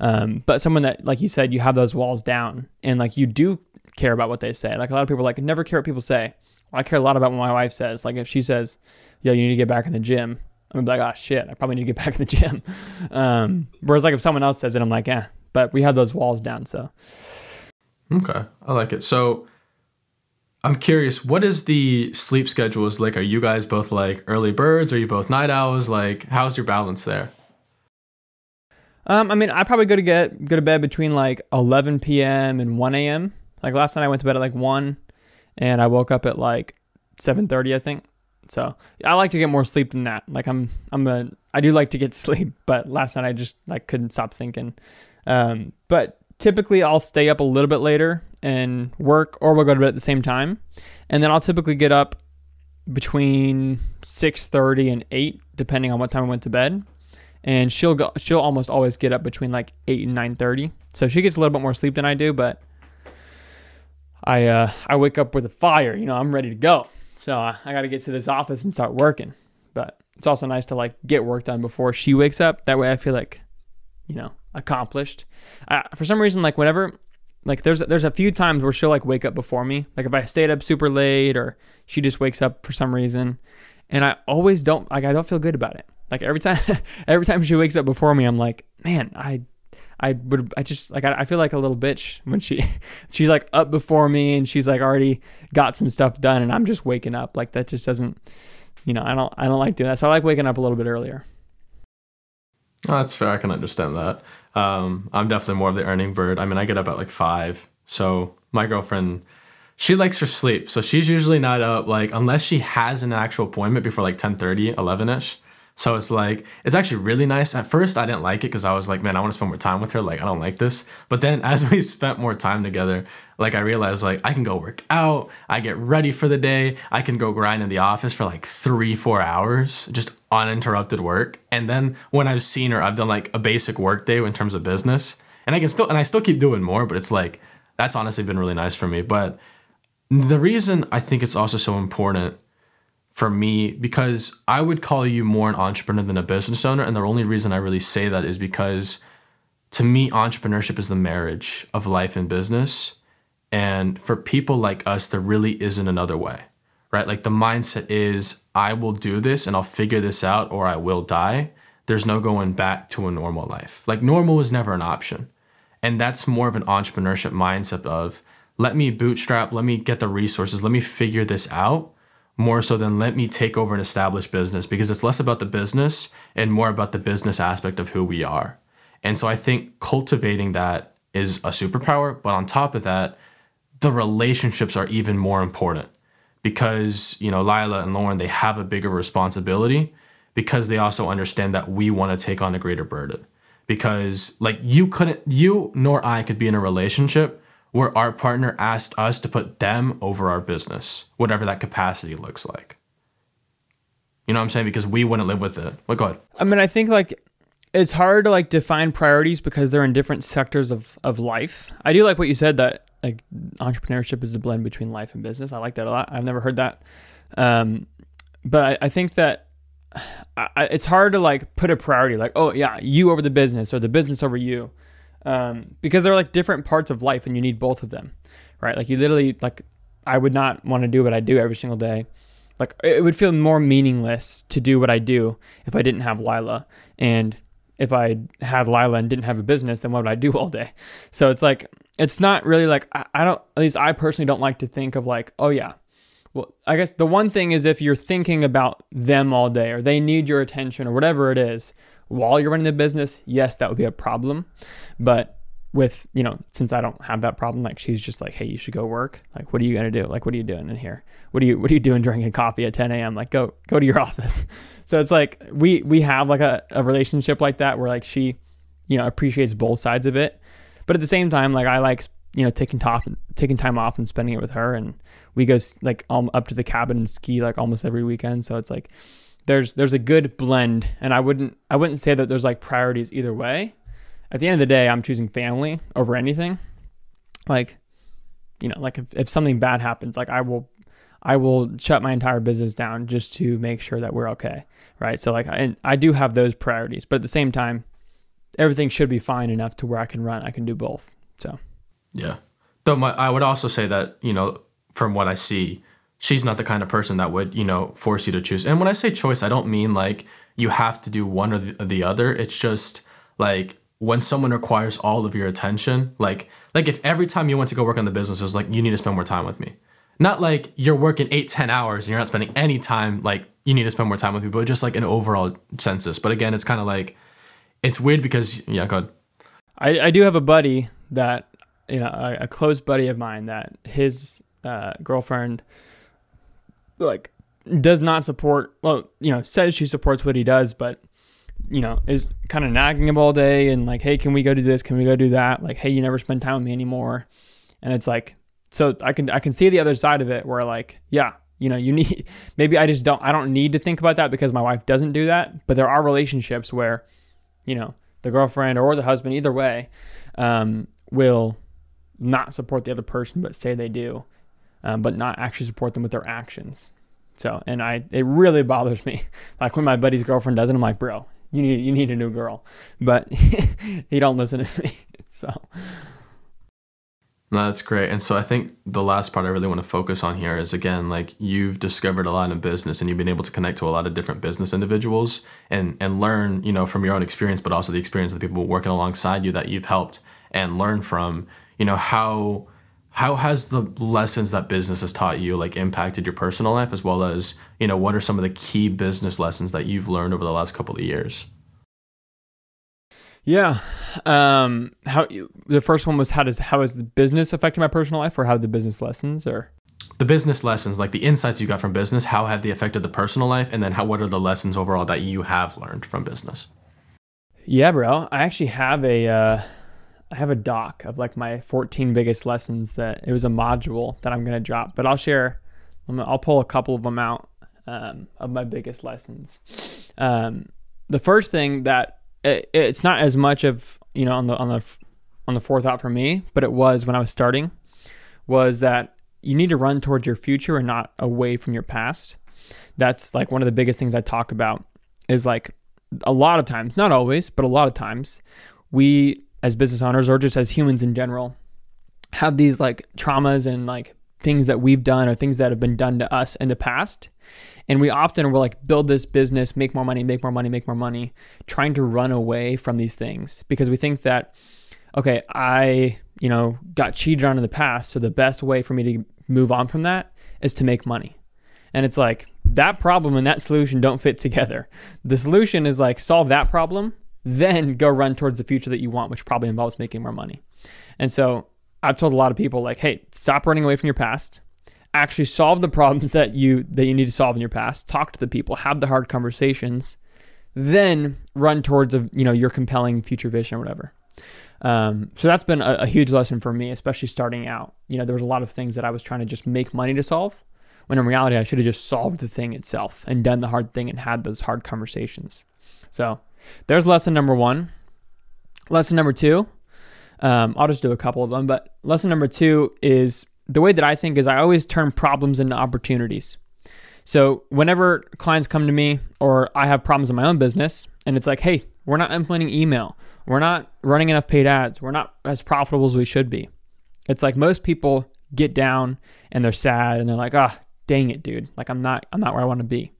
Um, but someone that, like you said, you have those walls down and like you do care about what they say. Like a lot of people are like, never care what people say. Well, I care a lot about what my wife says. Like if she says, yo, you need to get back in the gym, I'm gonna be like, oh shit, I probably need to get back in the gym. Um, whereas like if someone else says it, I'm like, eh, but we have those walls down. So. Okay. I like it. So I'm curious, what is the sleep schedules like? Are you guys both like early birds? Are you both night owls? Like, how's your balance there? Um, I mean, I probably go to get go to bed between like eleven p.m. and one a.m. Like last night, I went to bed at like one, and I woke up at like seven thirty, I think. So I like to get more sleep than that. Like I'm, I'm a, I do like to get sleep, but last night I just like couldn't stop thinking. Um, but typically, I'll stay up a little bit later and work, or we'll go to bed at the same time. And then I'll typically get up between six thirty and eight, depending on what time I went to bed. And she'll go, she'll almost always get up between like eight and nine thirty. So she gets a little bit more sleep than I do, but I uh, I wake up with a fire. You know, I'm ready to go. So I, I got to get to this office and start working. But it's also nice to like get work done before she wakes up. That way I feel like, you know, accomplished. Uh, for some reason, like whenever... Like there's there's a few times where she'll like wake up before me. Like if I stayed up super late or she just wakes up for some reason, and I always don't like I don't feel good about it. Like every time every time she wakes up before me, I'm like, man, I I would I just like I, I feel like a little bitch when she she's like up before me and she's like already got some stuff done and I'm just waking up. Like that just doesn't, you know, I don't I don't like doing that. So I like waking up a little bit earlier. Oh, that's fair. I can understand that. Um, I'm definitely more of the earning bird. I mean, I get up at like five. So my girlfriend, she likes her sleep. So she's usually not up like unless she has an actual appointment before like ten thirty, eleven-ish. So it's like, it's actually really nice. At first, I didn't like it because I was like, man, I want to spend more time with her. Like, I don't like this. But then as we spent more time together, like I realized like I can go work out. I get ready for the day. I can go grind in the office for like three, four hours, just uninterrupted work. And then when I've seen her, I've done like a basic work day in terms of business. And I can still, and I still keep doing more, but it's like, that's honestly been really nice for me. But the reason I think it's also so important for me, because I would call you more an entrepreneur than a business owner. And the only reason I really say that is because to me, entrepreneurship is the marriage of life and business. And for people like us, there really isn't another way, right? Like the mindset is I will do this and I'll figure this out or I will die. There's no going back to a normal life. Like normal was never an option. And that's more of an entrepreneurship mindset of let me bootstrap, let me get the resources, let me figure this out. More so than let me take over an established business because it's less about the business and more about the business aspect of who we are. And so I think cultivating that is a superpower. But on top of that, the relationships are even more important because, you know, Lila and Lauren, they have a bigger responsibility because they also understand that we want to take on a greater burden because like you couldn't, you nor I could be in a relationship where our partner asked us to put them over our business, whatever that capacity looks like. You know what I'm saying? Because we wouldn't live with it. Well, go ahead. I mean, I think like it's hard to like define priorities because they're in different sectors of, of life. I do like what you said that like entrepreneurship is the blend between life and business. I like that a lot. I've never heard that. Um, but I, I think that I, it's hard to like put a priority like, oh yeah, you over the business or the business over you. Um, because they're like different parts of life and you need both of them, right? Like you literally, like I would not want to do what I do every single day. Like it would feel more meaningless to do what I do if I didn't have Lila. And if I had Lila and didn't have a business, then what would I do all day? So it's like, it's not really like, I, I don't, at least I personally don't like to think of like, oh yeah. Well, I guess the one thing is if you're thinking about them all day or they need your attention or whatever it is, while you're running the business, yes, that would be a problem. But with, you know, since I don't have that problem, like she's just like, hey, you should go work. Like, what are you going to do? Like, what are you doing in here? What are you, what are you doing drinking coffee at ten a.m.? Like, go, go to your office. So it's like, we, we have like a, a relationship like that where like she, you know, appreciates both sides of it. But at the same time, like I like you know, taking top, taking time off and spending it with her. And we go like um, up to the cabin and ski like almost every weekend. So it's like there's there's a good blend. And I wouldn't I wouldn't say that there's like priorities either way. At the end of the day, I'm choosing family over anything. Like, you know, like if, if something bad happens, like I will I will shut my entire business down just to make sure that we're okay, right? So like, and I do have those priorities, but at the same time, everything should be fine enough to where I can run, I can do both. So, yeah. Though my, I would also say that, you know, from what I see, she's not the kind of person that would, you know, force you to choose. And when I say choice, I don't mean like you have to do one or the, or the other. It's just like when someone requires all of your attention, like, like if every time you went to go work on the business, it was like, you need to spend more time with me. Not like you're working eight, ten hours and you're not spending any time, like you need to spend more time with people, but just like an overall census. But again, it's kind of like, it's weird because, yeah, go ahead. I, I do have a buddy that, you know, a, a close buddy of mine that his uh, girlfriend like does not support, well, you know, says she supports what he does, but, you know, is kind of nagging him all day and like, hey, can we go do this? Can we go do that? Like, hey, you never spend time with me anymore. And it's like, so I can I can see the other side of it where like, yeah, you know, you need, maybe I just don't, I don't need to think about that because my wife doesn't do that. But there are relationships where, you know, the girlfriend or the husband, either way, um, will not support the other person, but say they do, um, but not actually support them with their actions. So, and I, it really bothers me. Like when my buddy's girlfriend doesn't, I'm like, bro, you need, you need a new girl, but he don't listen to me. So. No, that's great. And so I think the last part I really want to focus on here is, again, like you've discovered a lot in business and you've been able to connect to a lot of different business individuals and, and learn, you know, from your own experience, but also the experience of the people working alongside you that you've helped and learn from, you know, how, how has the lessons that business has taught you, like impacted your personal life, as well as, you know, what are some of the key business lessons that you've learned over the last couple of years? Yeah. Um, how the first one was how does how has the business affected my personal life, or how the business lessons, or the business lessons, like the insights you got from business, how have they affected the personal life, and then how what are the lessons overall that you have learned from business? Yeah, bro. I actually have a uh, I have a doc of like my fourteen biggest lessons that it was a module that I'm gonna drop, but I'll share. I'm gonna, I'll pull a couple of them out um, of my biggest lessons. Um, the first thing that it's not as much of, you know, on the on the on the forethought for me, but it was when I was starting, was that you need to run towards your future and not away from your past. That's like one of the biggest things I talk about is like a lot of times, not always, but a lot of times we as business owners or just as humans in general have these like traumas and like things that we've done or things that have been done to us in the past. And we often will like build this business, make more money, make more money, make more money, trying to run away from these things because we think that, okay, I, you know, got cheated on in the past. So the best way for me to move on from that is to make money. And it's like that problem and that solution don't fit together. The solution is like solve that problem, then go run towards the future that you want, which probably involves making more money. And so I've told a lot of people like, hey, stop running away from your past. Actually solve the problems that you that you need to solve in your past. Talk to the people, have the hard conversations, then run towards a, you know, your compelling future vision or whatever. Um, so that's been a, a huge lesson for me, especially starting out. You know, there was a lot of things that I was trying to just make money to solve, when in reality I should have just solved the thing itself and done the hard thing and had those hard conversations. So there's lesson number one. Lesson number two, um, I'll just do a couple of them, but lesson number two is the way that I think is I always turn problems into opportunities. So whenever clients come to me or I have problems in my own business and it's like, hey, we're not implementing email. We're not running enough paid ads. We're not as profitable as we should be. It's like most people get down and they're sad and they're like, ah, oh, dang it, dude. Like I'm not, I'm not where I want to be.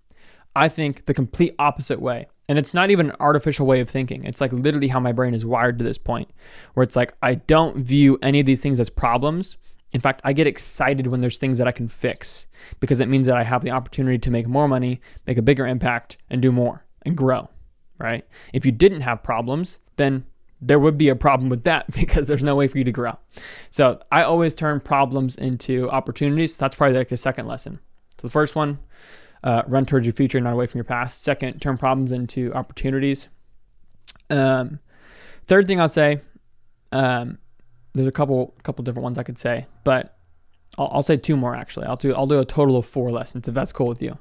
I think the complete opposite way. And it's not even an artificial way of thinking. It's like literally how my brain is wired to this point where it's like, I don't view any of these things as problems. In fact, I get excited when there's things that I can fix because it means that I have the opportunity to make more money, make a bigger impact, and do more and grow, right? If you didn't have problems, then there would be a problem with that because there's no way for you to grow. So I always turn problems into opportunities. That's probably like the second lesson. So the first one, uh, run towards your future, not away from your past. Second, turn problems into opportunities. Um, third thing I'll say, um, there's a couple couple different ones I could say, but I'll, I'll say two more actually. I'll do I'll do a total of four lessons if that's cool with you.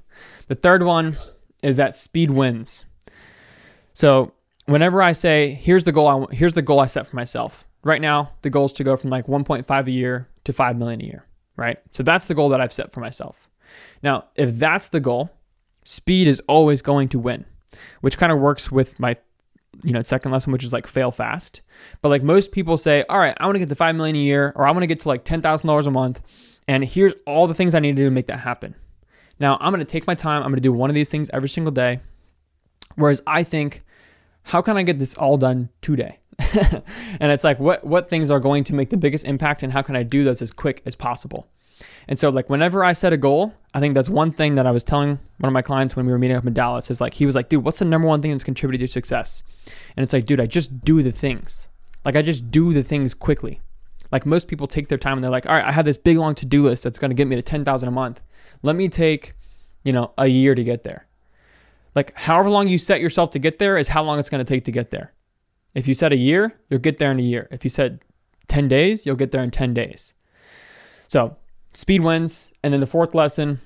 The third one is that speed wins. So whenever I say here's the goal, I want, here's the goal I set for myself. Right now, the goal is to go from like one point five a year to five million a year, right? So that's the goal that I've set for myself. Now, if that's the goal, speed is always going to win, which kind of works with my, you know, second lesson, which is like fail fast. But like most people say, all right, I want to get to five million a year, or I want to get to like ten thousand dollars a month. And here's all the things I need to do to make that happen. Now I'm going to take my time. I'm going to do one of these things every single day. Whereas I think, how can I get this all done today? And it's like, what, what things are going to make the biggest impact and how can I do those as quick as possible? And so like whenever I set a goal, I think that's one thing that I was telling one of my clients when we were meeting up in Dallas is like, he was like, dude, what's the number one thing that's contributed to success? And it's like, dude, I just do the things. Like I just do the things quickly. Like most people take their time and they're like, all right, I have this big long to-do list that's going to get me to ten thousand a month. Let me take, you know, a year to get there. Like however long you set yourself to get there is how long it's going to take to get there. If you set a year, you'll get there in a year. If you set ten days, you'll get there in ten days. So speed wins. And then the fourth lesson,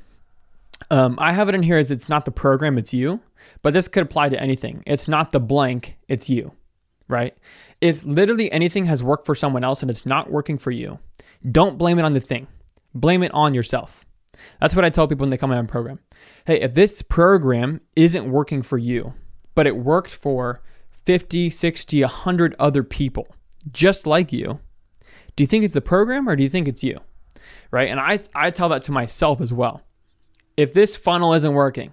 um, I have it in here is it's not the program, it's you, but this could apply to anything. It's not the blank, it's you, right? If literally anything has worked for someone else and it's not working for you, don't blame it on the thing. Blame it on yourself. That's what I tell people when they come out of a program. Hey, if this program isn't working for you, but it worked for fifty, sixty, one hundred other people just like you, do you think it's the program or do you think it's you? Right? And I, I tell that to myself as well. If this funnel isn't working,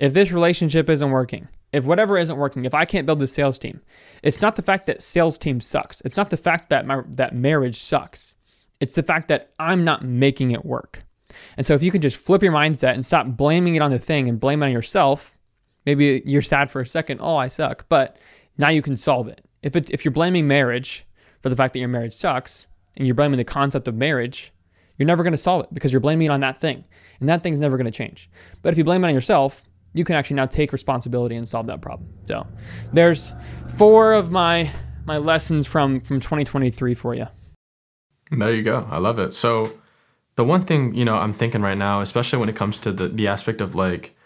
if this relationship isn't working, if whatever isn't working, if I can't build this sales team, it's not the fact that sales team sucks. It's not the fact that my, that marriage sucks. It's the fact that I'm not making it work. And so if you can just flip your mindset and stop blaming it on the thing and blame it on yourself, maybe you're sad for a second, oh, I suck, but now you can solve it. If it, if you're blaming marriage for the fact that your marriage sucks and you're blaming the concept of marriage, you're never going to solve it because you're blaming it on that thing. And that thing's never going to change. But if you blame it on yourself, you can actually now take responsibility and solve that problem. So there's four of my my lessons from, from twenty twenty-three for you. There you go. I love it. So the one thing, you know, I'm thinking right now, especially when it comes to the, the aspect of like,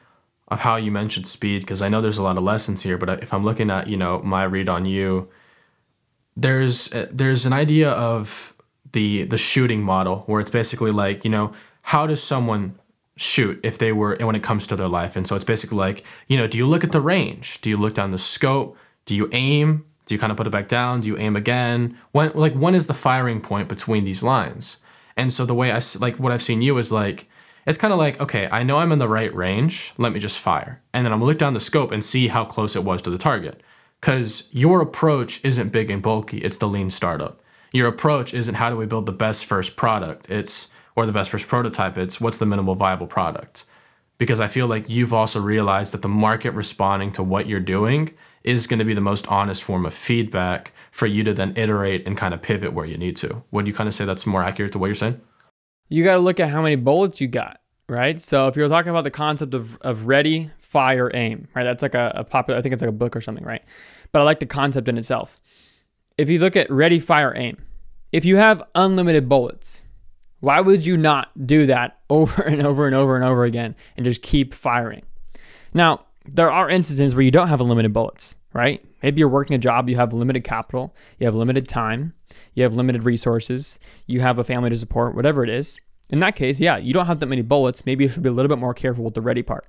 of how you mentioned speed, because I know there's a lot of lessons here, but if I'm looking at, you know, my read on you, there's there's an idea of the the shooting model where it's basically like, you know, how does someone shoot if they were, when it comes to their life? And so it's basically like, you know, do you look at the range? Do you look down the scope? Do you aim? Do you kind of put it back down? Do you aim again? When, like, when is the firing point between these lines? And so the way I, like, what I've seen you is like, it's kind of like, okay, I know I'm in the right range. Let me just fire. And then I'm gonna look down the scope and see how close it was to the target. Because your approach isn't big and bulky. It's the lean startup. Your approach isn't how do we build the best first product, it's or the best first prototype, it's what's the minimal viable product. Because I feel like you've also realized that the market responding to what you're doing is going to be the most honest form of feedback for you to then iterate and kind of pivot where you need to. Would you kind of say that's more accurate to what you're saying? You got to look at how many bullets you got, right? So if you're talking about the concept of, of ready, fire, aim, right? That's like a, a popular, I think it's like a book or something, right? But I like the concept in itself. If you look at ready, fire, aim, if you have unlimited bullets, why would you not do that over and over and over and over again and just keep firing? Now, there are instances where you don't have unlimited bullets, right? Maybe you're working a job, you have limited capital, you have limited time, you have limited resources, you have a family to support, whatever it is. In that case, yeah, you don't have that many bullets. Maybe you should be a little bit more careful with the ready part.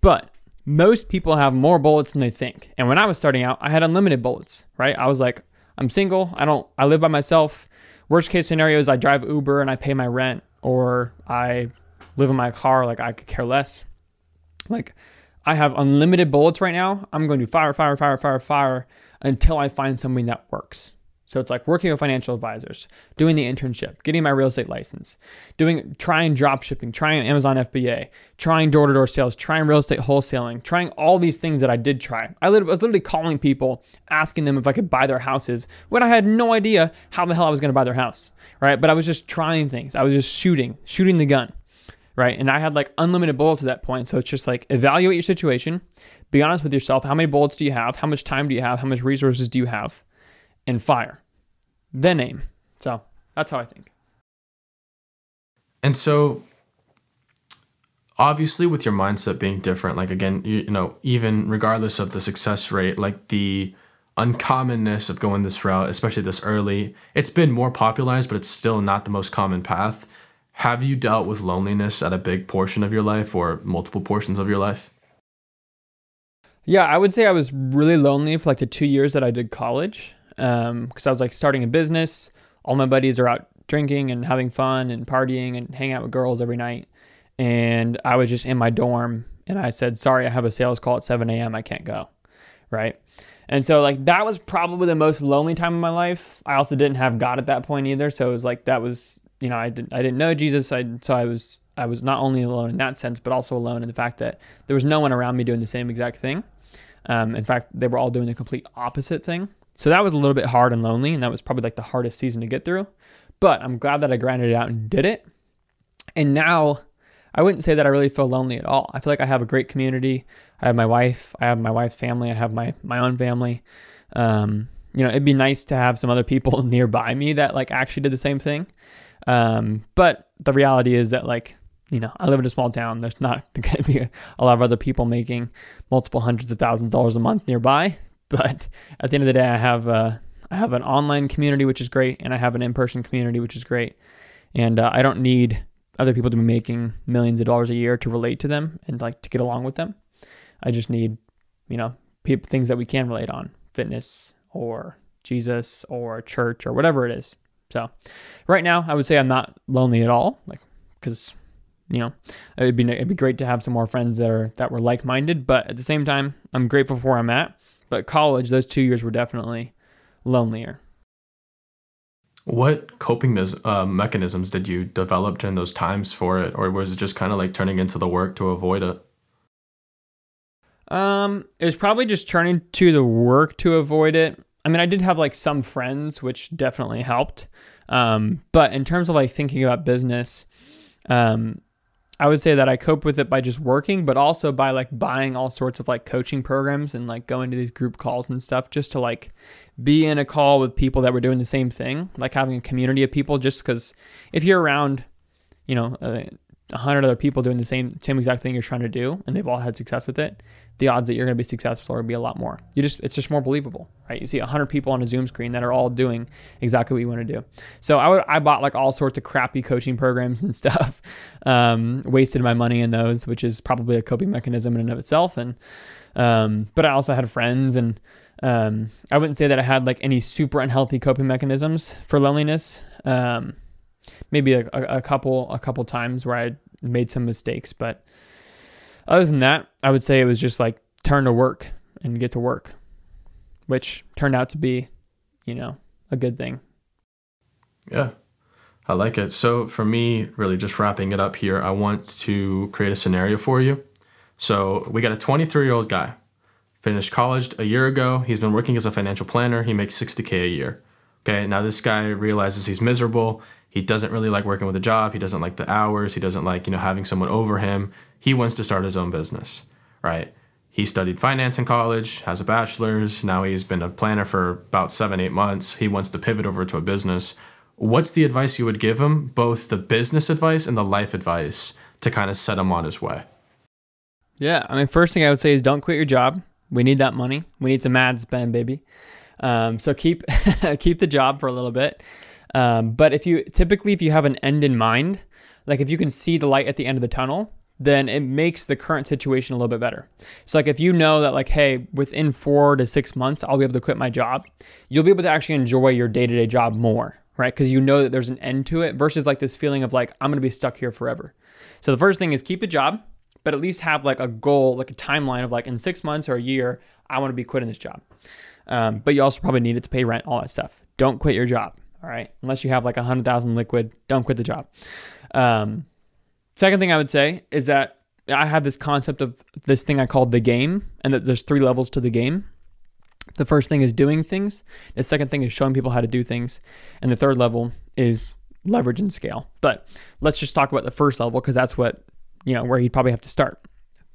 But most people have more bullets than they think. And when I was starting out, I had unlimited bullets, right? I was like, I'm single, I don't, I live by myself. Worst case scenario is I drive Uber and I pay my rent, or I live in my car, like I could care less. Like I have unlimited bullets right now. I'm going to fire, fire, fire, fire, fire until I find something that works. So it's like working with financial advisors, doing the internship, getting my real estate license, doing, trying drop shipping, trying Amazon F B A, trying door-to-door sales, trying real estate wholesaling, trying all these things that I did try. I was literally calling people, asking them if I could buy their houses when I had no idea how the hell I was going to buy their house, right? But I was just trying things. I was just shooting, shooting the gun, right? And I had like unlimited bullets at that point. So it's just like evaluate your situation, be honest with yourself. How many bullets do you have? How much time do you have? How much resources do you have? And fire, then aim, So that's how I think. And so obviously with your mindset being different, like again, you, you know, even regardless of the success rate, like the uncommonness of going this route, especially this early, it's been more popularized, but it's still not the most common path. Have you dealt with loneliness at a big portion of your life or multiple portions of your life? Yeah, I would say I was really lonely for like the two years that I did college, um, because I was like starting a business. All my buddies are out drinking and having fun and partying and hanging out with girls every night. And I was just in my dorm and I said, sorry, I have a sales call at seven a.m. I can't go, right? And so like that was probably the most lonely time of my life. I also didn't have God at that point either. So it was like that was, you know, I didn't I didn't know Jesus. I, so I was I was not only alone in that sense, but also alone in the fact that there was no one around me doing the same exact thing. Um, in fact, they were all doing the complete opposite thing. So that was a little bit hard and lonely. And that was probably like the hardest season to get through. But I'm glad that I grinded it out and did it. And now I wouldn't say that I really feel lonely at all. I feel like I have a great community. I have my wife. I have my wife's family. I have my my own family. Um, you know, it'd be nice to have some other people nearby me that like actually did the same thing. Um, but the reality is that like, you know, I live in a small town. There's not going to be a, a lot of other people making multiple hundreds of thousands of dollars a month nearby. But at the end of the day, I have a, I have an online community, which is great. And I have an in-person community, which is great. And uh, I don't need other people to be making millions of dollars a year to relate to them and like to get along with them. I just need, you know, pe- things that we can relate on, fitness or Jesus or church or whatever it is. So right now I would say I'm not lonely at all. Like, cause you know, it'd be, it'd be great to have some more friends that are, that were like-minded, but at the same time, I'm grateful for where I'm at, but college, those two years were definitely lonelier. What coping uh, mechanisms did you develop during those times for it? Or was it just kind of like turning into the work to avoid it? Um, it was probably just turning to the work to avoid it. I mean, I did have like some friends, which definitely helped. Um, but in terms of like thinking about business, um, I would say that I cope with it by just working, but also by like buying all sorts of like coaching programs and like going to these group calls and stuff just to like be in a call with people that were doing the same thing, like having a community of people, just because if you're around, you know, a hundred other people doing the same same exact thing you're trying to do, and they've all had success with it, the odds that you're going to be successful are going to be a lot more. You just, it's just more believable, right? You see a hundred people on a Zoom screen that are all doing exactly what you want to do. So I would, I bought like all sorts of crappy coaching programs and stuff, um, wasted my money in those, which is probably a coping mechanism in and of itself. And, um, but I also had friends and, Um, I wouldn't say that I had like any super unhealthy coping mechanisms for loneliness. Um, maybe a, a, a couple, a couple times where I made some mistakes, but other than that, I would say it was just like turn to work and get to work, which turned out to be, you know, a good thing. Yeah, I like it. So for me, really just wrapping it up here, I want to create a scenario for you. So we got a twenty-three year old guy. Finished college a year ago. He's been working as a financial planner. He makes sixty K a year. Okay, now this guy realizes he's miserable. He doesn't really like working with a job. He doesn't like the hours. He doesn't like, you know, having someone over him. He wants to start his own business, right? He studied finance in college, has a bachelor's. Now he's been a planner for about seven, eight months. He wants to pivot over to a business. What's the advice you would give him, both the business advice and the life advice, to kind of set him on his way? Yeah, I mean, first thing I would say is don't quit your job. We need that money. We need some ad spend, baby. Um, so keep keep the job for a little bit. Um, but if you typically, if you have an end in mind, like if you can see the light at the end of the tunnel, then it makes the current situation a little bit better. So like if you know that like, hey, within four to six months, I'll be able to quit my job, you'll be able to actually enjoy your day-to-day job more, right? Because you know that there's an end to it versus like this feeling of like, I'm going to be stuck here forever. So the first thing is keep a job, but at least have like a goal, like a timeline of like in six months or a year, I want to be quitting this job. Um, but you also probably need it to pay rent, all that stuff. Don't quit your job. All right. Unless you have like a hundred thousand liquid, don't quit the job. Um, second thing I would say is that I have this concept of this thing I call the game, and that there's three levels to the game. The first thing is doing things. The second thing is showing people how to do things. And the third level is leverage and scale. But let's just talk about the first level, because that's what, you know, where you'd probably have to start.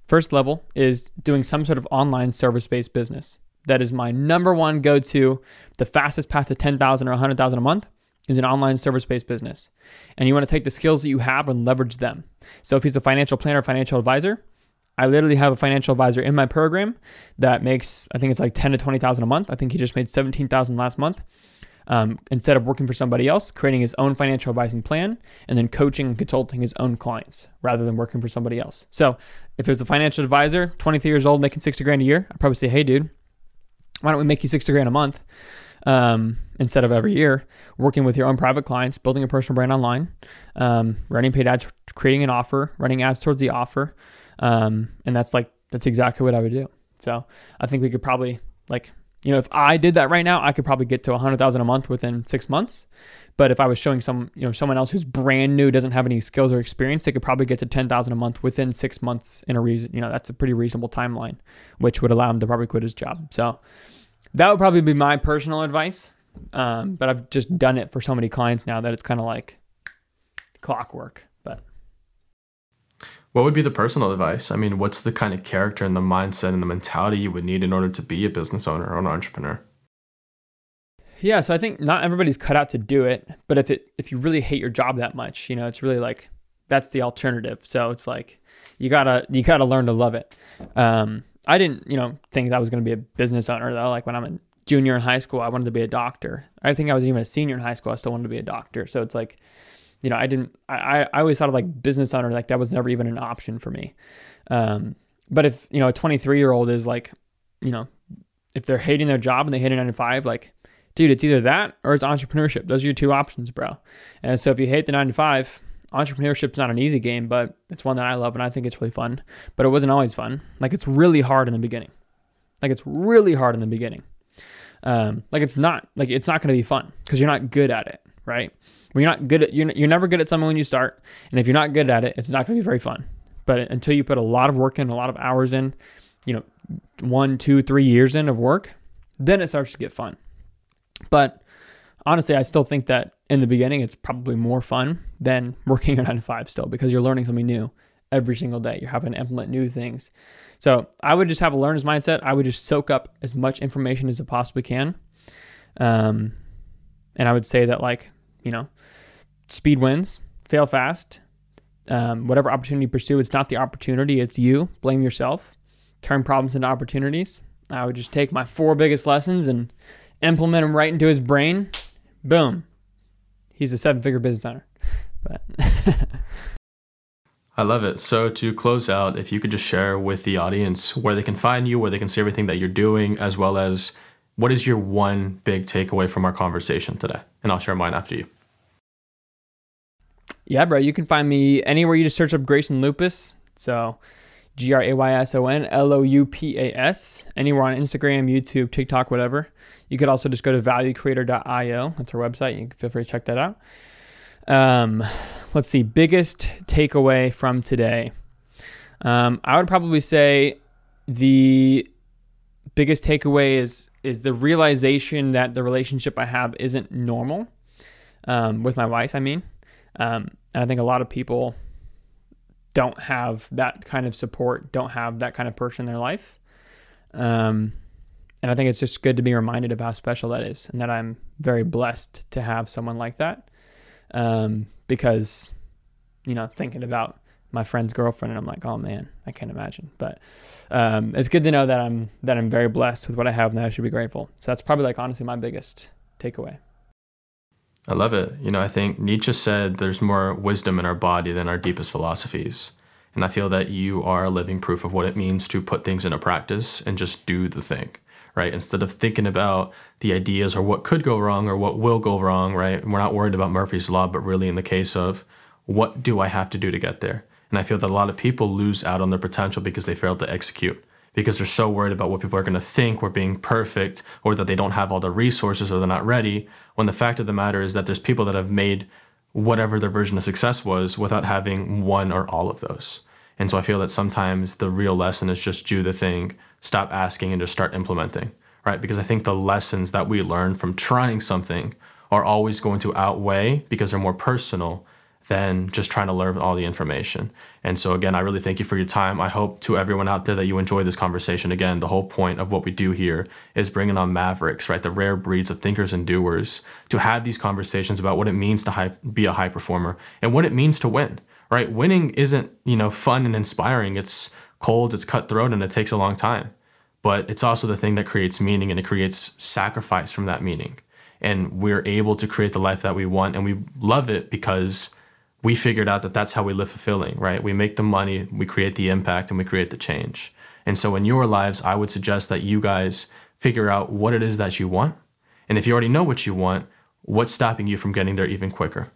First level is doing some sort of online service-based business. That is my number one go-to. The fastest path to ten thousand or a hundred thousand a month is an online service-based business. And you want to take the skills that you have and leverage them. So if he's a financial planner, financial advisor, I literally have a financial advisor in my program that makes, I think it's like ten to twenty thousand a month. I think he just made seventeen thousand last month. Um, instead of working for somebody else, creating his own financial advising plan and then coaching and consulting his own clients rather than working for somebody else. So if it was a financial advisor, twenty-three years old, making sixty grand a year, I'd probably say, hey dude, why don't we make you sixty grand a month? Um, instead of every year, working with your own private clients, building a personal brand online, um, running paid ads, creating an offer, running ads towards the offer. Um, and that's like, that's exactly what I would do. So I think we could probably like, you know, if I did that right now, I could probably get to a hundred thousand a month within six months. But if I was showing some, you know, someone else who's brand new, doesn't have any skills or experience, they could probably get to ten thousand a month within six months in a reason, you know, that's a pretty reasonable timeline, which would allow him to probably quit his job. So that would probably be my personal advice. Um, but I've just done it for so many clients now that it's kind of like clockwork, but. What would be the personal advice? I mean, what's the kind of character and the mindset and the mentality you would need in order to be a business owner or an entrepreneur? Yeah, so I think not everybody's cut out to do it, but if it if you really hate your job that much, you know, it's really like that's the alternative. So it's like you gotta you gotta learn to love it. Um, I didn't, you know, think that I was gonna be a business owner though. Like when I'm a junior in high school, I wanted to be a doctor. I think I was even a senior in high school. I still wanted to be a doctor. So it's like, you know, I didn't, I, I always thought of like business owner, like that was never even an option for me. Um, but if, you know, a twenty-three year old is like, you know, if they're hating their job and they hate a nine to five, like, dude, it's either that or it's entrepreneurship. Those are your two options, bro. And so if you hate the nine to five, entrepreneurship's not an easy game, but it's one that I love and I think it's really fun, but it wasn't always fun. Like it's really hard in the beginning. Like it's really hard in the beginning. Um, like it's not, like it's not going to be fun because you're not good at it, right? When you're not good at, you're, you're never good at something when you start. And if you're not good at it, it's not going to be very fun. But until you put a lot of work in, a lot of hours in, you know, one, two, three years in of work, then it starts to get fun. But honestly, I still think that in the beginning, it's probably more fun than working your nine to five still, because you're learning something new every single day. You're having to implement new things. So I would just have a learner's mindset. I would just soak up as much information as I possibly can. Um, and I would say that like, you know, speed wins, fail fast, um, whatever opportunity you pursue, it's not the opportunity, it's you, blame yourself, turn problems into opportunities. I would just take my four biggest lessons and implement them right into his brain. Boom. He's a seven figure business owner. But I love it. So to close out, if you could just share with the audience where they can find you, where they can see everything that you're doing, as well as what is your one big takeaway from our conversation today? And I'll share mine after you. Yeah, bro. You can find me anywhere you just search up Grayson Loupas. So G R A Y S O N L O U P A S. Anywhere on Instagram, YouTube, TikTok, whatever. You could also just go to value creator dot io. That's our website. You can feel free to check that out. Um, let's see. Biggest takeaway from today. Um, I would probably say the biggest takeaway is is the realization that the relationship I have isn't normal, um, with my wife, I mean. Um, and I think a lot of people don't have that kind of support, don't have that kind of person in their life. Um, and I think it's just good to be reminded of how special that is and that I'm very blessed to have someone like that. Um, because, you know, thinking about my friend's girlfriend and I'm like, oh man, I can't imagine. But um, it's good to know that I'm that I'm very blessed with what I have and that I should be grateful. So that's probably like honestly my biggest takeaway. I love it. You know, I think Nietzsche said there's more wisdom in our body than our deepest philosophies. And I feel that you are a living proof of what it means to put things into practice and just do the thing, right? Instead of thinking about the ideas or what could go wrong or what will go wrong, right? We're not worried about Murphy's Law, but really in the case of what do I have to do to get there? And I feel that a lot of people lose out on their potential because they fail to execute, because they're so worried about what people are going to think, we're being perfect, or that they don't have all the resources or they're not ready, when the fact of the matter is that there's people that have made whatever their version of success was without having one or all of those. And so I feel that sometimes the real lesson is just do the thing, stop asking, and just start implementing, right? Because I think the lessons that we learn from trying something are always going to outweigh, because they're more personal, than just trying to learn all the information. And so again, I really thank you for your time. I hope to everyone out there that you enjoy this conversation. Again, the whole point of what we do here is bringing on mavericks, right? The rare breeds of thinkers and doers to have these conversations about what it means to high, be a high performer and what it means to win, right? Winning isn't, you know, fun and inspiring. It's cold, it's cutthroat, and it takes a long time. But it's also the thing that creates meaning, and it creates sacrifice from that meaning. And we're able to create the life that we want, and we love it because we figured out that that's how we live fulfilling, right? We make the money, we create the impact, and we create the change. And so in your lives, I would suggest that you guys figure out what it is that you want. And if you already know what you want, what's stopping you from getting there even quicker?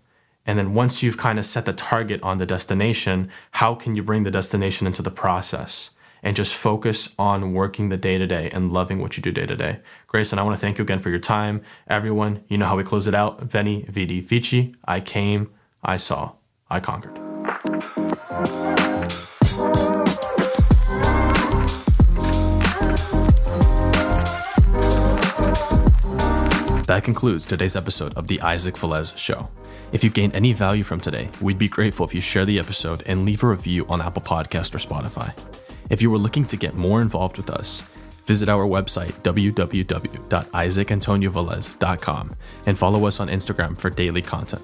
And then once you've kind of set the target on the destination, how can you bring the destination into the process? And just focus on working the day-to-day and loving what you do day-to-day. Grayson, I want to thank you again for your time. Everyone, you know how we close it out. Veni, Vidi, Vici. I came, I saw, I conquered. That concludes today's episode of the Isaac Velez Show. If you gained any value from today, we'd be grateful if you share the episode and leave a review on Apple Podcasts or Spotify. If you were looking to get more involved with us, visit our website, w w w dot isaac antonio velez dot com, and follow us on Instagram for daily content.